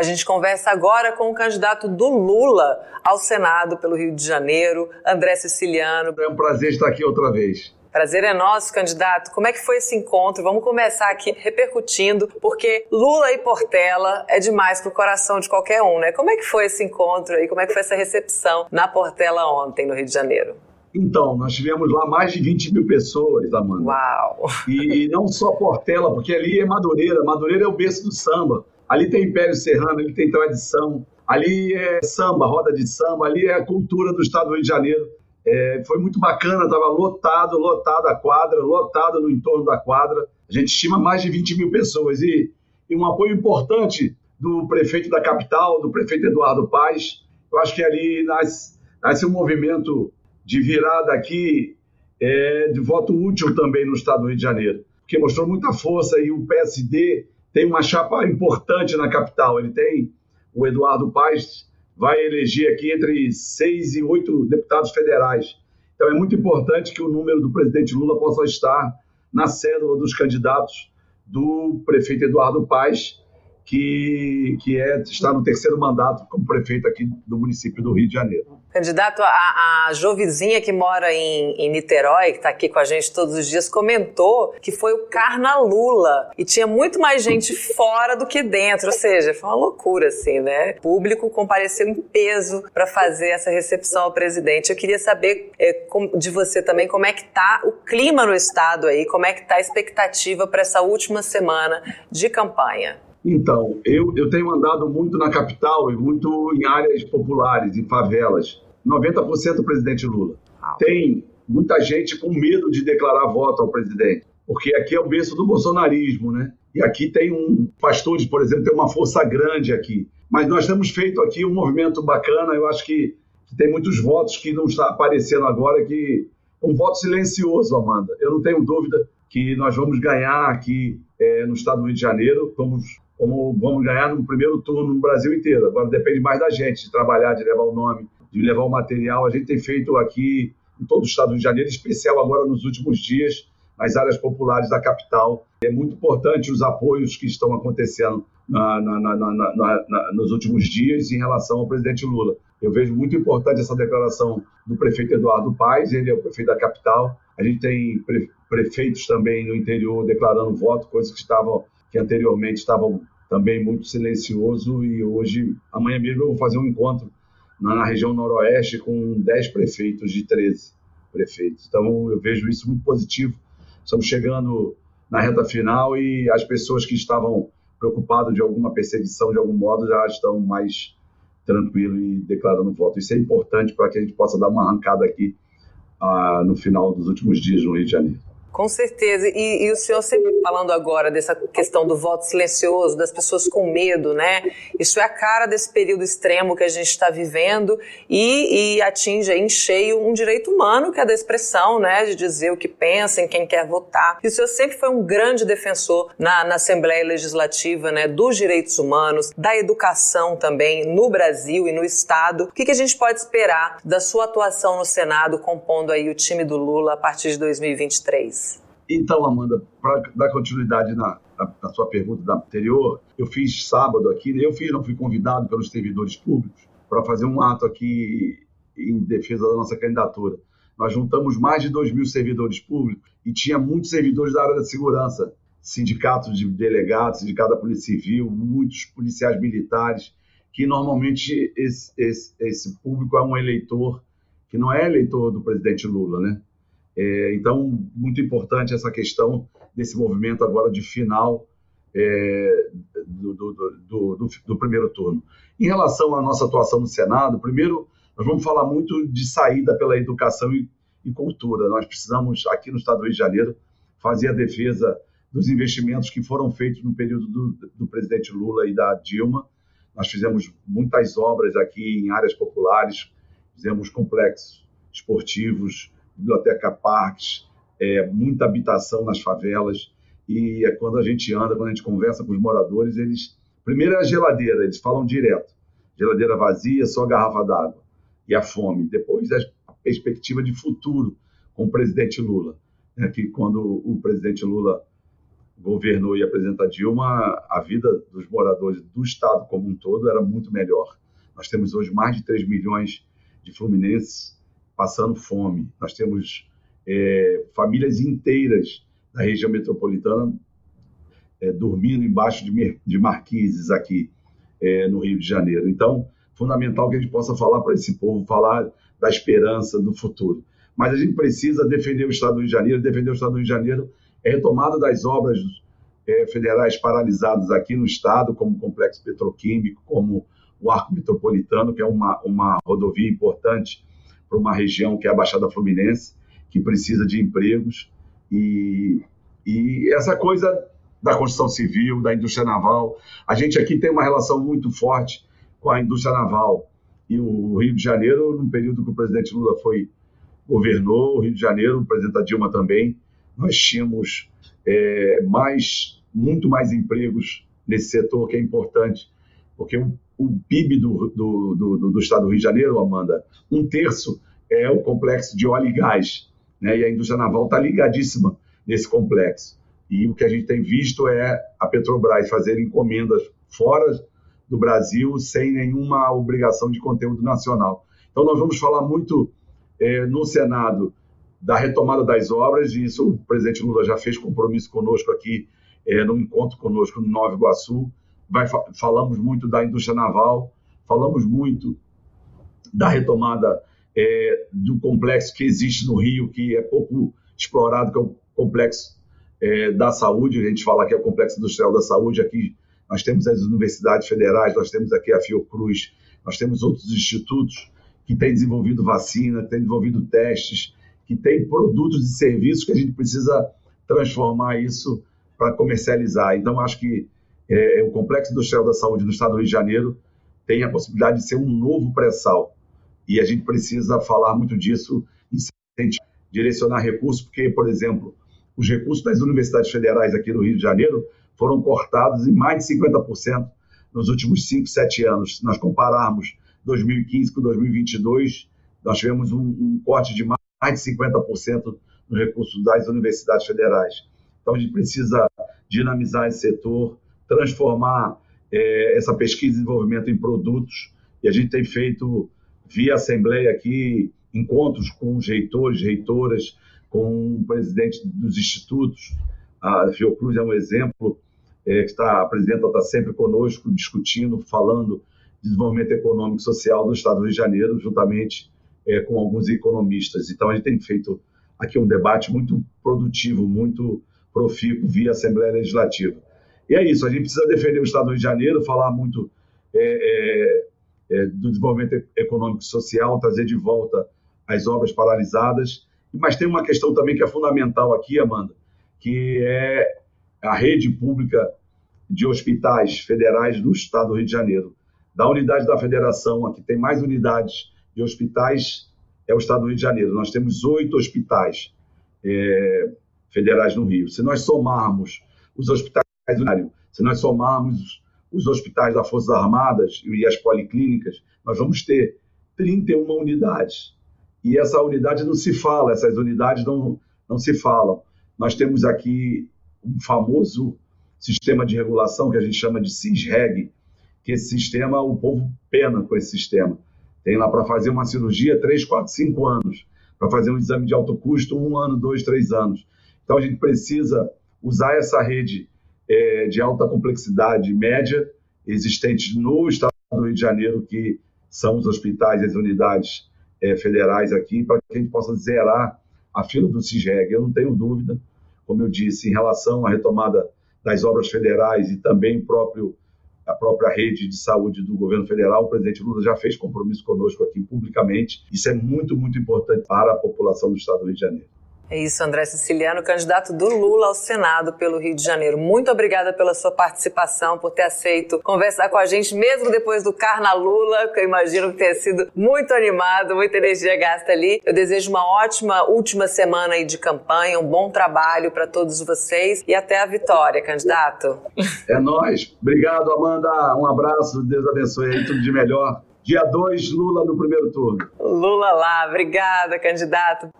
A gente conversa agora com o candidato do Lula ao Senado pelo Rio de Janeiro, André Ceciliano. É um prazer estar aqui outra vez. Prazer é nosso, candidato. Como é que foi esse encontro? Vamos começar aqui repercutindo, porque Lula e Portela é demais pro coração de qualquer um, né? Como é que foi esse encontro aí? Como é que foi essa recepção na Portela ontem, no Rio de Janeiro? Então, nós tivemos lá mais de 20 mil pessoas, Amanda. Uau! E não só Portela, porque ali é Madureira. Madureira é o berço do samba. Ali tem Império Serrano, ali tem tradição. Ali é samba, roda de samba. Ali é a cultura do estado do Rio de Janeiro. É, foi muito bacana, estava lotado a quadra, lotado no entorno da quadra. A gente estima mais de 20 mil pessoas e um apoio importante do prefeito da capital, do prefeito Eduardo Paes. Eu acho que ali nasce um movimento de virada aqui, de voto útil também no estado do Rio de Janeiro, porque mostrou muita força e o PSD tem uma chapa importante na capital. Ele tem o Eduardo Paes, vai eleger aqui entre 6 e 8 deputados federais. Então é muito importante que o número do presidente Lula possa estar na cédula dos candidatos do prefeito Eduardo Paes, que está no terceiro mandato como prefeito aqui do município do Rio de Janeiro. Candidato, a Jovizinha, que mora em Niterói, que está aqui com a gente todos os dias, comentou que foi o Carna Lula e tinha muito mais gente fora do que dentro, ou seja, foi uma loucura, assim, né? O público compareceu em peso para fazer essa recepção ao presidente. Eu queria saber de você também como é que está o clima no estado aí, como é que está a expectativa para essa última semana de campanha. Então, eu tenho andado muito na capital e muito em áreas populares, em favelas. 90% do presidente Lula. Tem muita gente com medo de declarar voto ao presidente, porque aqui é o berço do bolsonarismo, né? E aqui tem pastores, por exemplo, tem uma força grande aqui. Mas nós temos feito aqui um movimento bacana, eu acho que tem muitos votos que não está aparecendo agora, que um voto silencioso, Amanda. Eu não tenho dúvida que nós vamos ganhar aqui no estado do Rio de Janeiro, vamos ganhar no primeiro turno no Brasil inteiro. Agora depende mais da gente, de trabalhar, de levar o nome, de levar o material. A gente tem feito aqui em todo o estado do Rio de Janeiro, em especial agora nos últimos dias, nas áreas populares da capital. É muito importante os apoios que estão acontecendo nos últimos dias em relação ao presidente Lula. Eu vejo muito importante essa declaração do prefeito Eduardo Paes, ele é o prefeito da capital. A gente tem prefeitos também no interior declarando voto, coisas que anteriormente estavam também muito silencioso, e hoje, amanhã mesmo, eu vou fazer um encontro na região noroeste com 10 prefeitos de 13 prefeitos. Então, eu vejo isso muito positivo. Estamos chegando na reta final e as pessoas que estavam preocupadas de alguma perseguição, de algum modo, já estão mais tranquilas e declarando voto. Isso é importante para que a gente possa dar uma arrancada aqui no final dos últimos dias no Rio de Janeiro. Com certeza, e o senhor sempre falando agora dessa questão do voto silencioso, das pessoas com medo, né? Isso é a cara desse período extremo que a gente está vivendo e atinge em cheio um direito humano, que é a da expressão, né? De dizer o que pensa, em quem quer votar. E o senhor sempre foi um grande defensor na Assembleia Legislativa, né? Dos direitos humanos, da educação também, no Brasil e no Estado. O que a gente pode esperar da sua atuação no Senado, compondo aí o time do Lula a partir de 2023? Então, Amanda, para dar continuidade na sua pergunta da anterior, eu fui convidado pelos servidores públicos para fazer um ato aqui em defesa da nossa candidatura. Nós juntamos mais de 2.000 servidores públicos e tinha muitos servidores da área da segurança, sindicatos de delegados, sindicato da Polícia Civil, muitos policiais militares, que normalmente esse público é um eleitor que não é eleitor do presidente Lula, né? Então, muito importante essa questão desse movimento agora de final do primeiro turno. Em relação à nossa atuação no Senado, primeiro, nós vamos falar muito de saída pela educação e cultura. Nós precisamos, aqui no estado do Rio de Janeiro, fazer a defesa dos investimentos que foram feitos no período do presidente Lula e da Dilma. Nós fizemos muitas obras aqui em áreas populares, fizemos complexos esportivos, biblioteca, parques, muita habitação nas favelas. E quando a gente anda, quando a gente conversa com os moradores, eles... Primeiro é a geladeira, eles falam direto. Geladeira vazia, só garrafa d'água. E a fome. Depois a perspectiva de futuro com o presidente Lula. Quando o presidente Lula governou e apresenta Dilma, a vida dos moradores do estado como um todo era muito melhor. Nós temos hoje mais de 3 milhões de fluminenses passando fome. Nós temos famílias inteiras da região metropolitana dormindo embaixo de marquises aqui no Rio de Janeiro. Então, fundamental que a gente possa falar para esse povo, falar da esperança, do futuro. Mas a gente precisa defender o Estado do Rio de Janeiro, defender o Estado do Rio de Janeiro, é retomada das obras federais paralisadas aqui no Estado, como o Complexo Petroquímico, como o Arco Metropolitano, que é uma rodovia importante para uma região que é a Baixada Fluminense, que precisa de empregos, e essa coisa da construção civil, da indústria naval. A gente aqui tem uma relação muito forte com a indústria naval, e o Rio de Janeiro, no período que o presidente Lula governou, o Rio de Janeiro, o presidente Dilma também, nós tínhamos muito mais empregos nesse setor, que é importante, porque o PIB do estado do Rio de Janeiro, Amanda, 1/3 é o complexo de óleo e gás, né? E a indústria naval está ligadíssima nesse complexo. E o que a gente tem visto é a Petrobras fazer encomendas fora do Brasil sem nenhuma obrigação de conteúdo nacional. Então, nós vamos falar muito no Senado da retomada das obras, e isso o presidente Lula já fez compromisso conosco aqui, num encontro conosco no Nova Iguaçu. Falamos muito da indústria naval, falamos muito da retomada do complexo que existe no Rio, que é pouco explorado, que é o complexo da saúde. A gente fala que é o complexo industrial da saúde. Aqui nós temos as universidades federais, nós temos aqui a Fiocruz, nós temos outros institutos que têm desenvolvido vacina, têm desenvolvido testes, que têm produtos e serviços que a gente precisa transformar isso para comercializar. Então, acho que o Complexo Industrial da Saúde do Estado do Rio de Janeiro tem a possibilidade de ser um novo pré-sal. E a gente precisa falar muito disso, direcionar recursos, porque, por exemplo, os recursos das universidades federais aqui no Rio de Janeiro foram cortados em mais de 50% nos últimos 5-7 anos. Se nós compararmos 2015 com 2022, nós tivemos um corte de mais de 50% no recurso das universidades federais. Então, a gente precisa dinamizar esse setor, transformar essa pesquisa e desenvolvimento em produtos. E a gente tem feito, via Assembleia aqui, encontros com os reitores, reitoras, com o presidente dos institutos. A Fiocruz é um exemplo, a presidenta está sempre conosco, discutindo, falando de desenvolvimento econômico e social do Estado do Rio de Janeiro, juntamente com alguns economistas. Então, a gente tem feito aqui um debate muito produtivo, muito profícuo, via Assembleia Legislativa. E é isso, a gente precisa defender o Estado do Rio de Janeiro, falar muito do desenvolvimento econômico e social, trazer de volta as obras paralisadas. Mas tem uma questão também que é fundamental aqui, Amanda, que é a rede pública de hospitais federais do Estado do Rio de Janeiro. Da unidade da federação, aqui tem mais unidades de hospitais, é o Estado do Rio de Janeiro. Nós temos 8 hospitais federais no Rio. Se nós somarmos os hospitais, se nós somarmos os hospitais das Forças Armadas e as policlínicas, nós vamos ter 31 unidades. E essa unidade não se fala, essas unidades não se falam. Nós temos aqui um famoso sistema de regulação que a gente chama de SISREG, que esse sistema, o povo pena com esse sistema. Tem lá para fazer uma cirurgia 3, 4, 5 anos, para fazer um exame de alto custo 1 ano, 2, 3 anos. Então, a gente precisa usar essa rede de alta complexidade média existentes no Estado do Rio de Janeiro, que são os hospitais e as unidades federais aqui, para que a gente possa zerar a fila do CISREG. Eu não tenho dúvida, como eu disse, em relação à retomada das obras federais e também a própria rede de saúde do governo federal. O presidente Lula já fez compromisso conosco aqui publicamente. Isso é muito, muito importante para a população do Estado do Rio de Janeiro. É isso, André Ceciliano, candidato do Lula ao Senado pelo Rio de Janeiro. Muito obrigada pela sua participação, por ter aceito conversar com a gente, mesmo depois do Carna Lula, que eu imagino que tenha sido muito animado, muita energia gasta ali. Eu desejo uma ótima última semana aí de campanha, um bom trabalho para todos vocês e até a vitória, candidato. É nóis. Obrigado, Amanda. Um abraço, Deus abençoe aí, tudo de melhor. Dia 2, Lula no primeiro turno. Lula lá. Obrigada, candidato.